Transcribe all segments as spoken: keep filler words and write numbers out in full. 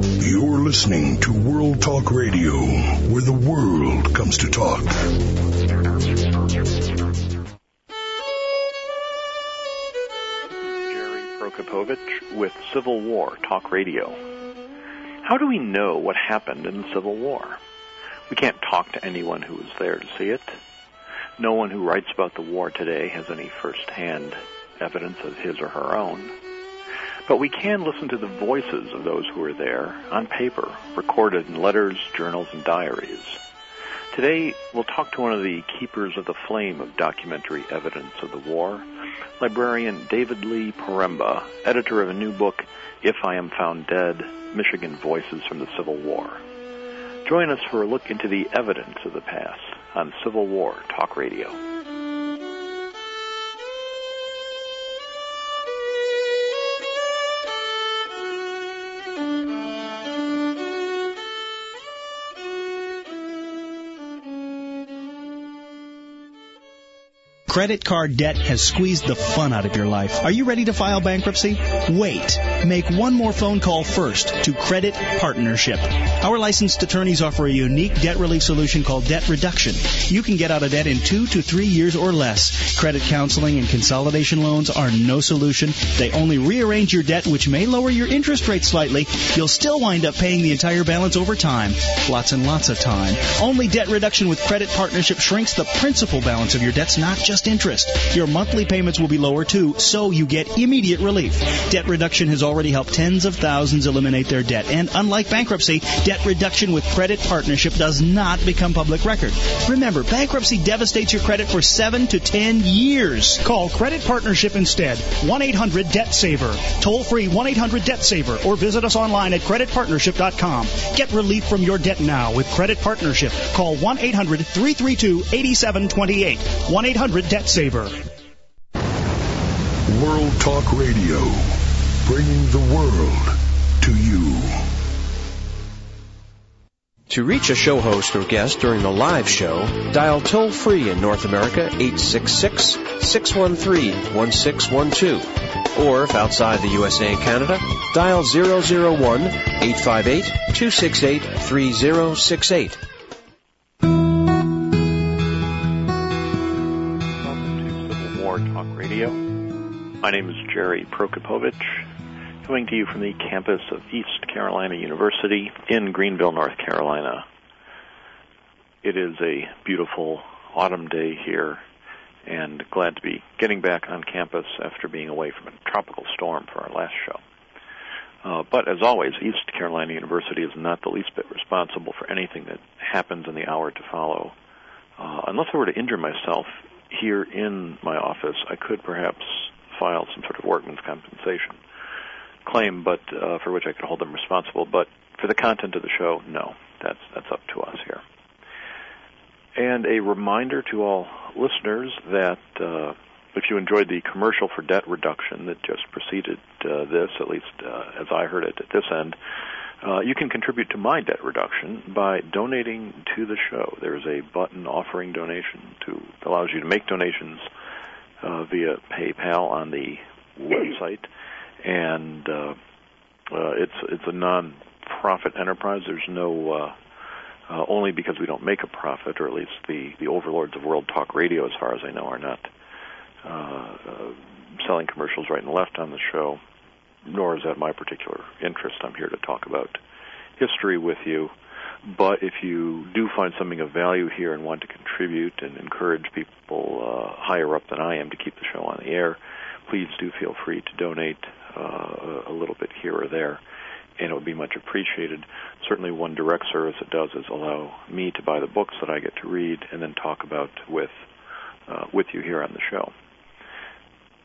You're listening to World Talk Radio, where the world comes to talk. Jerry Prokopovich with Civil War Talk Radio. How do we know what happened in the Civil War? We can't talk to anyone who was there to see it. No one who writes about the war today has any first-hand evidence of his or her own. But we can listen to the voices of those who were there on paper, recorded in letters, journals, and diaries. Today, we'll talk to one of the keepers of the flame of documentary evidence of the war, librarian David Lee Poremba, editor of a new book, If I Am Found Dead, Michigan Voices from the Civil War. Join us for a look into the evidence of the past on Civil War Talk Radio. Credit card debt has squeezed the fun out of your life. Are you ready to file bankruptcy? Wait. Make one more phone call first to Credit Partnership. Our licensed attorneys offer a unique debt relief solution called debt reduction. You can get out of debt in two to three years or less. Credit counseling and consolidation loans are no solution. They only rearrange your debt, which may lower your interest rate slightly. You'll still wind up paying the entire balance over time. Lots and lots of time. Only debt reduction with Credit Partnership shrinks the principal balance of your debts, not just interest. Your monthly payments will be lower too, so you get immediate relief. Debt reduction has already helped tens of thousands eliminate their debt, and unlike bankruptcy, debt reduction with Credit Partnership does not become public record. Remember, bankruptcy devastates your credit for seven to ten years. Call Credit Partnership instead. one eight hundred debt saver. Toll free one eight hundred debt saver or visit us online at credit partnership dot com. Get relief from your debt now with Credit Partnership. Call one eight hundred three three two eight seven two eight. one eight hundred debt saver. Debt Saver. World Talk Radio, bringing the world to you. To reach a show host or guest during the live show, dial toll-free in North America, eight six six, six one three, one six one two. Or if outside the U S A and Canada, dial zero zero one, eight five eight, two six eight, three zero six eight. My name is Jerry Prokopovich, coming to you from the campus of East Carolina University in Greenville, North Carolina. It is a beautiful autumn day here, and glad to be getting back on campus after being away from a tropical storm for our last show. Uh, but as always, East Carolina University is not the least bit responsible for anything that happens in the hour to follow. Uh, unless I were to injure myself here in my office, I could perhaps filed some sort of workman's compensation claim, but uh, for which I could hold them responsible. But for the content of the show, no, that's that's up to us here. And a reminder to all listeners that uh, if you enjoyed the commercial for debt reduction that just preceded uh, this, at least uh, as I heard it at this end, uh, you can contribute to my debt reduction by donating to the show. There is a button offering donation to allows you to make donations Uh, via PayPal on the website, and uh, uh, it's it's a non-profit enterprise. There's no uh, uh, only because we don't make a profit, or at least the, the overlords of World Talk Radio, as far as I know, are not uh, uh, selling commercials right and left on the show. Nor is that my particular interest. I'm here to talk about history with you. But if you do find something of value here and want to contribute and encourage people uh, higher up than I am to keep the show on the air, please do feel free to donate uh, a little bit here or there, and it would be much appreciated. Certainly one direct service it does is allow me to buy the books that I get to read and then talk about with uh, with you here on the show.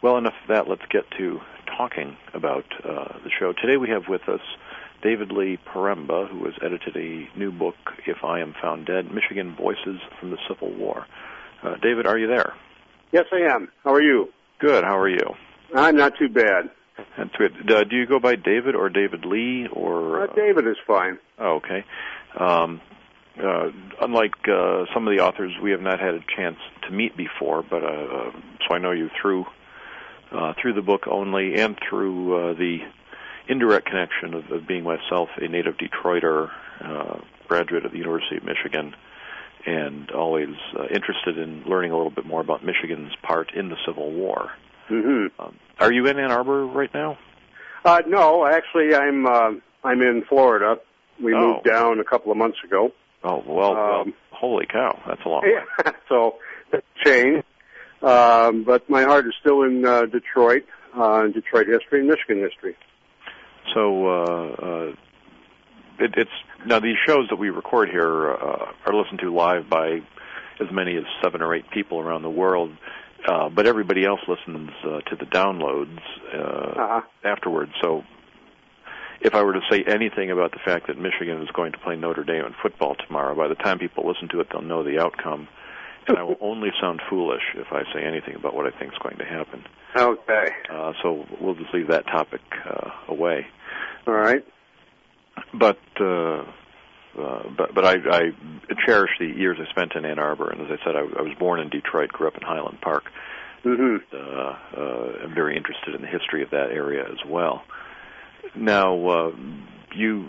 Well, enough of that. Let's get to talking about uh, the show. Today we have with us David Lee Poremba, who has edited a new book, If I Am Found Dead, Michigan Voices from the Civil War. Uh, David, are you there? Yes, I am. How are you? Good. How are you? I'm not too bad. That's good. Uh, do you go by David or David Lee? Or uh, uh, David is fine. Oh, okay. Um, uh, unlike uh, some of the authors, we have not had a chance to meet before, but uh, so I know you through, uh, through the book only and through uh, the indirect connection of, of being myself a native Detroiter, uh, graduate of the University of Michigan, and always uh, interested in learning a little bit more about Michigan's part in the Civil War. Mm-hmm. Um, are you in Ann Arbor right now? Uh, no, actually, I'm uh, I'm in Florida. We oh. moved down a couple of months ago. Oh, well, um, well holy cow, that's a long yeah, way. So, that's a change. Um, but my heart is still in uh, Detroit, uh, Detroit history and Michigan history. So, uh, uh, it, it's now these shows that we record here uh, are listened to live by as many as seven or eight people around the world. Uh, but everybody else listens uh, to the downloads uh, uh-huh. afterwards. So if I were to say anything about the fact that Michigan is going to play Notre Dame in football tomorrow, by the time people listen to it, they'll know the outcome. And I will only sound foolish if I say anything about what I think is going to happen. Okay. Uh, so we'll just leave that topic uh, away. All right. But uh, uh, but, but I, I cherish the years I spent in Ann Arbor. And as I said, I, I was born in Detroit, grew up in Highland Park. Mm-hmm. Uh, uh, I'm very interested in the history of that area as well. Now, uh, you,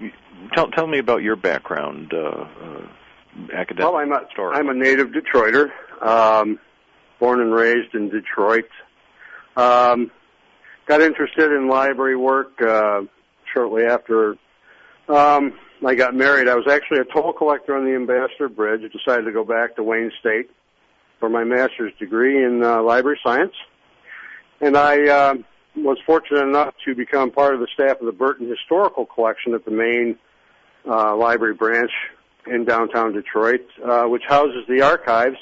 you tell tell me about your background. Uh, uh, academic well, I'm a, I'm a native Detroiter, um, born and raised in Detroit. Um, got interested in library work uh, shortly after um, I got married. I was actually a toll collector on the Ambassador Bridge. I decided to go back to Wayne State for my master's degree in uh, library science. And I uh, was fortunate enough to become part of the staff of the Burton Historical Collection at the main uh, library branch in downtown Detroit, uh, which houses the archives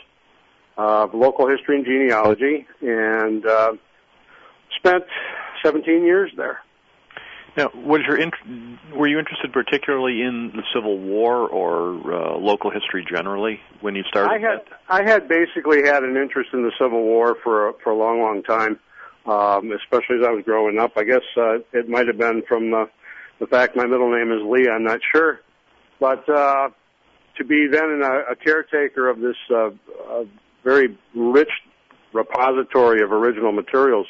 of local history and genealogy, and uh, spent seventeen years there. Now, was your in- were you interested particularly in the Civil War or uh, local history generally when you started? I had I had basically had an interest in the Civil War for a, for a long, long time, um, especially as I was growing up. I guess uh, it might have been from uh, the fact my middle name is Lee. I'm not sure, but. Uh, To be then a, a caretaker of this uh, a very rich repository of original materials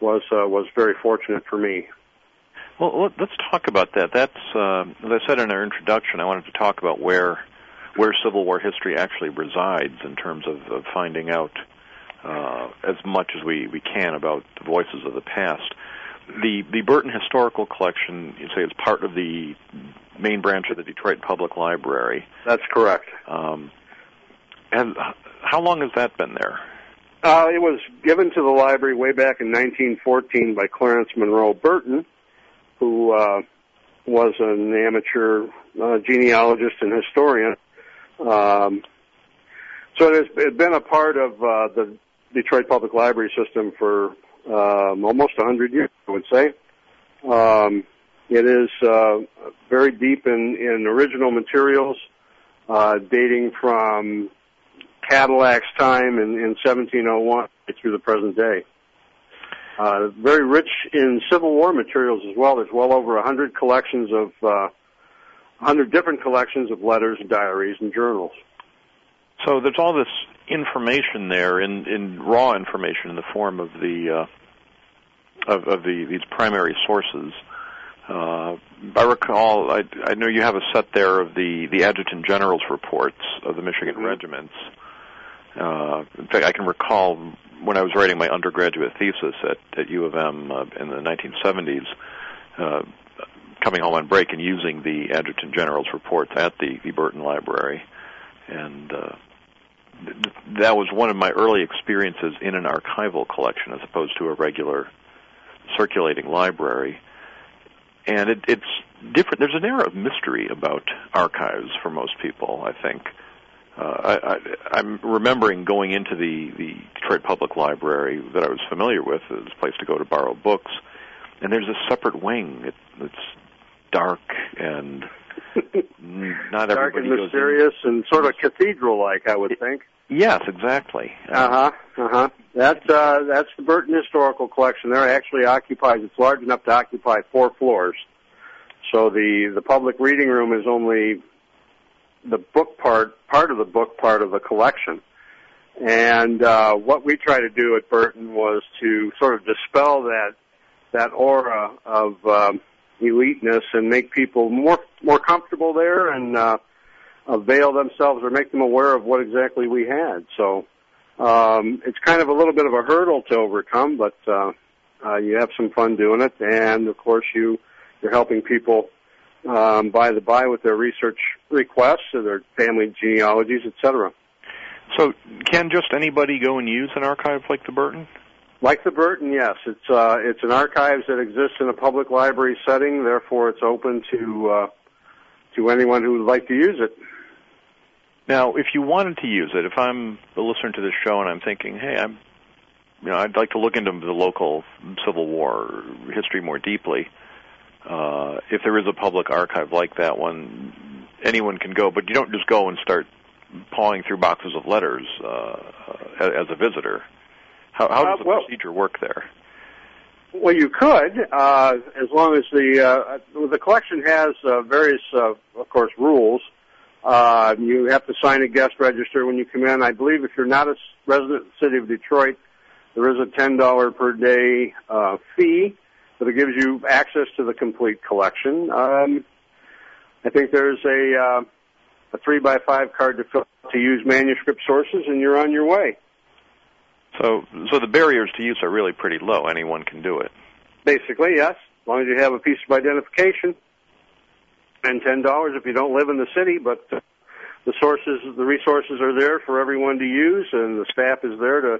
was uh, was very fortunate for me. Well, let's talk about that. That's uh, as I said in our introduction. I wanted to talk about where where Civil War history actually resides in terms of, of finding out uh, as much as we, we can about the voices of the past. The the Burton Historical Collection, you say, is part of the main branch of the Detroit Public Library. That's correct. Um, and how long has that been there? Uh, it was given to the library way back in nineteen fourteen by Clarence Monroe Burton, who uh, was an amateur uh, genealogist and historian. Um, so it has been a part of uh, the Detroit Public Library system for Um, almost one hundred years, I would say. Um, it is uh, very deep in, in original materials, uh, dating from Cadillac's time in, in seventeen oh one through the present day. Uh, very rich in Civil War materials as well. There's well over one hundred collections of uh, one hundred different collections of letters, diaries, and journals. So there's all this information there, in, in raw information in the form of the uh, of, of the these primary sources. Uh, I recall, I, I know you have a set there of the, the Adjutant General's reports of the Michigan mm-hmm. regiments. Uh, in fact, I can recall when I was writing my undergraduate thesis at, at U of M uh, in the nineteen seventies, uh, coming home on break and using the Adjutant General's reports at the, the Burton Library. And uh, th- that was one of my early experiences in an archival collection as opposed to a regular circulating library. And it, it's different. There's an air of mystery about archives for most people, I think. Uh, I, I, I'm remembering going into the, the Detroit Public Library that I was familiar with as a place to go to borrow books, and there's a separate wing. It, it's dark and... Not dark and mysterious and sort of cathedral-like, I would think. Yes, exactly. Uh-huh, uh-huh. That, uh, that's the Burton Historical Collection. There actually occupies, it's large enough to occupy four floors. So the, the public reading room is only the book part, part of the book part of the collection. And uh, what we try to do at Burton was to sort of dispel that that aura of um, eliteness and make people more more comfortable there and uh, avail themselves or make them aware of what exactly we had. So um, it's kind of a little bit of a hurdle to overcome, but uh, uh, you have some fun doing it. And, of course, you, you're helping people um, by the by with their research requests or their family genealogies, et cetera. So can just anybody go and use an archive like the Burton? Like the Burton, yes. It's uh, it's an archives that exists in a public library setting, therefore it's open to uh, to anyone who would like to use it. Now, if you wanted to use it, if I'm a listener to this show and I'm thinking, hey, I'm, you know, I'd like to look into the local Civil War history more deeply, uh, if there is a public archive like that one, anyone can go, but you don't just go and start pawing through boxes of letters uh, as a visitor. How, how does the uh, well, procedure work there? Well, you could, uh, as long as the uh, the collection has uh, various, uh, of course, rules. Uh, you have to sign a guest register when you come in. I believe if you're not a resident of the city of Detroit, there is a ten dollars per day uh, fee, but it gives you access to the complete collection. Um, I think there's a... Uh, a three by five card to fill to use manuscript sources, and you're on your way. So so the barriers to use are really pretty low. Anyone can do it. Basically, yes, as long as you have a piece of identification and ten dollars if you don't live in the city, but the sources, the resources are there for everyone to use, and the staff is there to,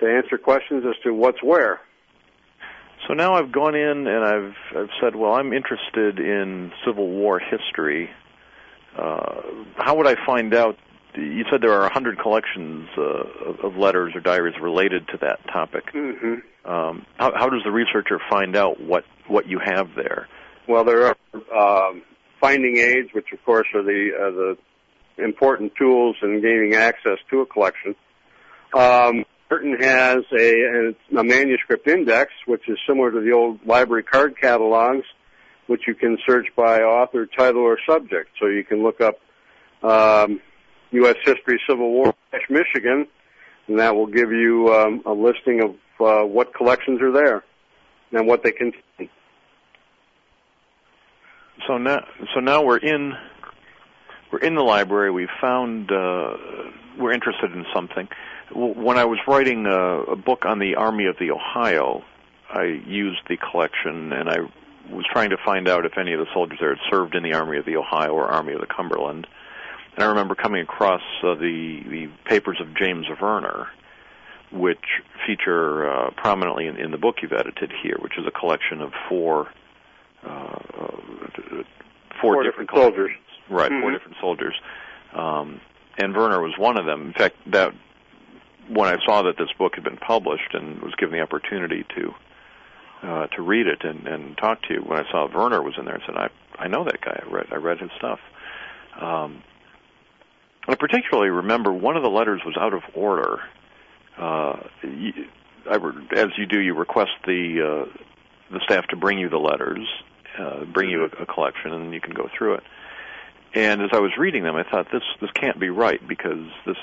to answer questions as to what's where. So now I've gone in and I've I've said, well, I'm interested in Civil War history. Uh, how would I find out? You said there are one hundred collections uh, of letters or diaries related to that topic. Mm-hmm. Um, how, how does the researcher find out what, what you have there? Well, there are um, finding aids, which, of course, are the, uh, the important tools in gaining access to a collection. Um, Burton has a, a manuscript index, which is similar to the old library card catalogs, which you can search by author, title, or subject. So you can look up um, U S History Civil War, Michigan, and that will give you um, a listing of uh, what collections are there and what they contain. So now, so now we're in we're in the library. We found uh, we're interested in something. When I was writing a, a book on the Army of the Ohio, I used the collection and I. was trying to find out if any of the soldiers there had served in the Army of the Ohio or Army of the Cumberland. And I remember coming across uh, the, the papers of James Varner, which feature uh, prominently in, in the book you've edited here, which is a collection of four uh, four, four different, different soldiers. Right, mm-hmm. Four different soldiers. Um, and Varner was one of them. In fact, that when I saw that this book had been published and was given the opportunity to Uh, to read it and, and talk to you. When I saw Varner was in there, I said, I, I know that guy. I read, I read his stuff. Um, I particularly remember one of the letters was out of order. Uh, you, I, as you do, you request the uh, the staff to bring you the letters, uh, bring you a, a collection, and you can go through it. And as I was reading them, I thought, this, this can't be right, because this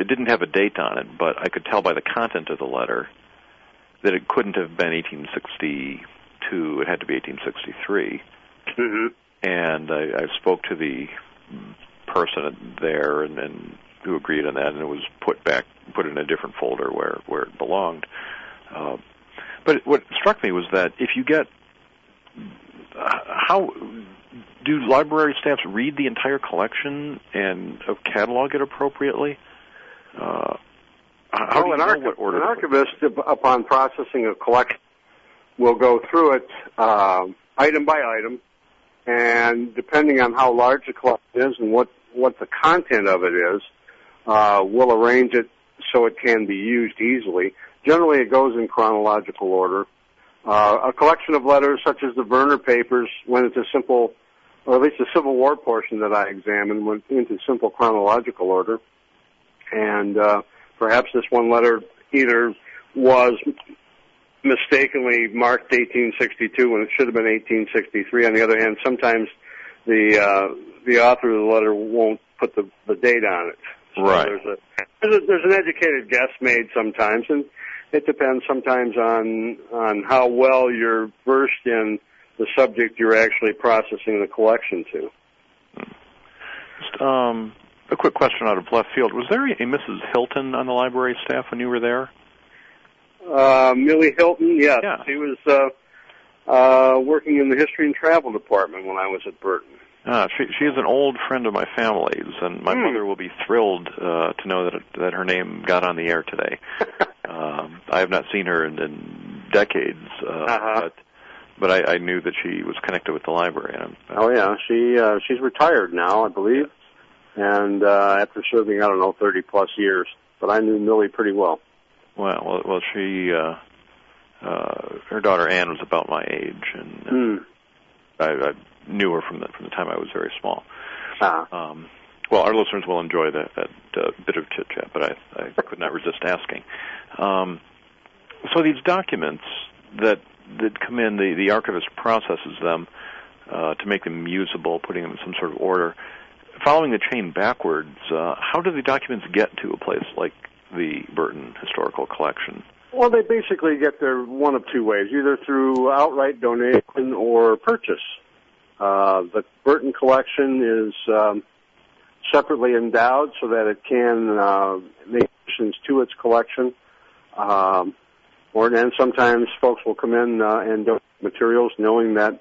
it didn't have a date on it, but I could tell by the content of the letter that it couldn't have been eighteen sixty-two, it had to be eighteen sixty-three. Mm-hmm. And I, I spoke to the person there and, and who agreed on that, and it was put back, put in a different folder where, where it belonged. Uh, but what struck me was that if you get, uh, how, do library staffs read the entire collection and catalog it appropriately? Uh, How well, do you an, know archi- what an archivist, upon processing a collection, will go through it uh, item by item, and depending on how large the collection is and what, what the content of it is, uh, will arrange it so it can be used easily. Generally, it goes in chronological order. Uh, a collection of letters, such as the Varner papers, went into simple, or at least the Civil War portion that I examined, went into simple chronological order, and uh, perhaps this one letter either was mistakenly marked eighteen sixty-two when it should have been eighteen sixty-three. On the other hand, sometimes the uh, the author of the letter won't put the, the date on it. So right. There's, a, there's, a, there's an educated guess made sometimes, and it depends sometimes on on how well you're versed in the subject you're actually processing the collection to. Just um, a quick question out of left field. Was there a Missus Hilton on the library staff when you were there? Uh, Millie Hilton, yes. Yeah. She was uh, uh, working in the History and Travel Department when I was at Burton. Ah, she, she is an old friend of my family's, and my hmm. mother will be thrilled uh, to know that it, that her name got on the air today. um, I have not seen her in, in decades, uh, uh-huh. but... But I, I knew that she was connected with the library. And oh yeah, she uh, she's retired now, I believe, yeah. and uh, after serving I don't know thirty plus years. But I knew Millie pretty well. Well, well, well she uh, uh, her daughter Anne was about my age, and mm. I, I knew her from the from the time I was very small. Uh-huh. Um, well, our listeners will enjoy that, that uh, bit of chit chat, but I, I could not resist asking. Um, so these documents that. that come in, the, the archivist processes them uh, to make them usable, putting them in some sort of order. Following the chain backwards, uh, how do the documents get to a place like the Burton Historical Collection? Well, they basically get there one of two ways, either through outright donation or purchase. Uh, the Burton Collection is um, separately endowed so that it can uh, make additions to its collection. Um, Or, and sometimes folks will come in uh, and donate materials knowing that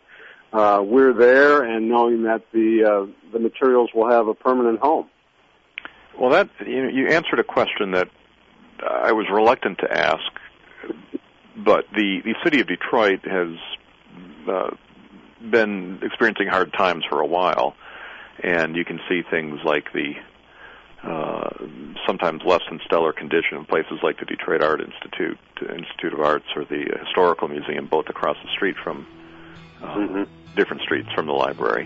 uh, we're there and knowing that the uh, the materials will have a permanent home. Well, that you know, you answered a question that I was reluctant to ask, but the, the city of Detroit has uh, been experiencing hard times for a while, and you can see things like the Uh, sometimes less than stellar condition in places like the Detroit Art Institute, Institute of Arts, or the Historical Museum, both across the street from uh, mm-hmm. different streets from the library.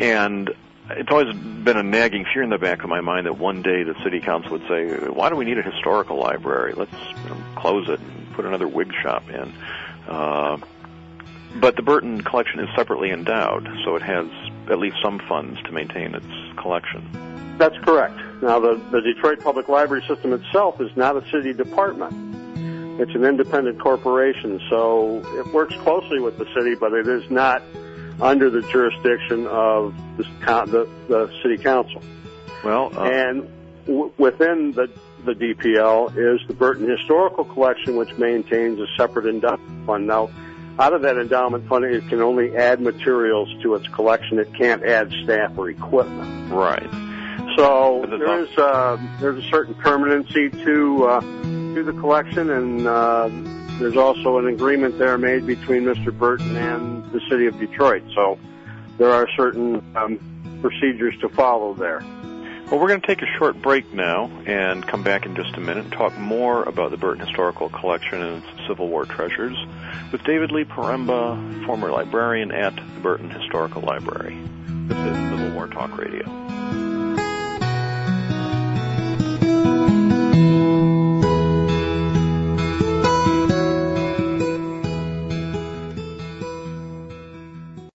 And it's always been a nagging fear in the back of my mind that one day the city council would say, why do we need a historical library? Let's you know, close it and put another wig shop in. Uh, but the Burton Collection is separately endowed, so it has at least some funds to maintain its collection. That's correct. Now, the, the Detroit Public Library system itself is not a city department. It's an independent corporation, so it works closely with the city, but it is not under the jurisdiction of the, the, the city council. Well, uh... and w- within the, the D P L is the Burton Historical Collection, which maintains a separate endowment fund. Now, out of that endowment fund, it can only add materials to its collection. It can't add staff or equipment. Right. So there is a, there's a certain permanency to uh, to the collection, and uh, there's also an agreement there made between Mister Burton and the city of Detroit. So there are certain um, procedures to follow there. Well, we're going to take a short break now and come back in just a minute and talk more about the Burton Historical Collection and its Civil War treasures with David Lee Poremba, former librarian at the Burton Historical Library. This is Civil War Talk Radio.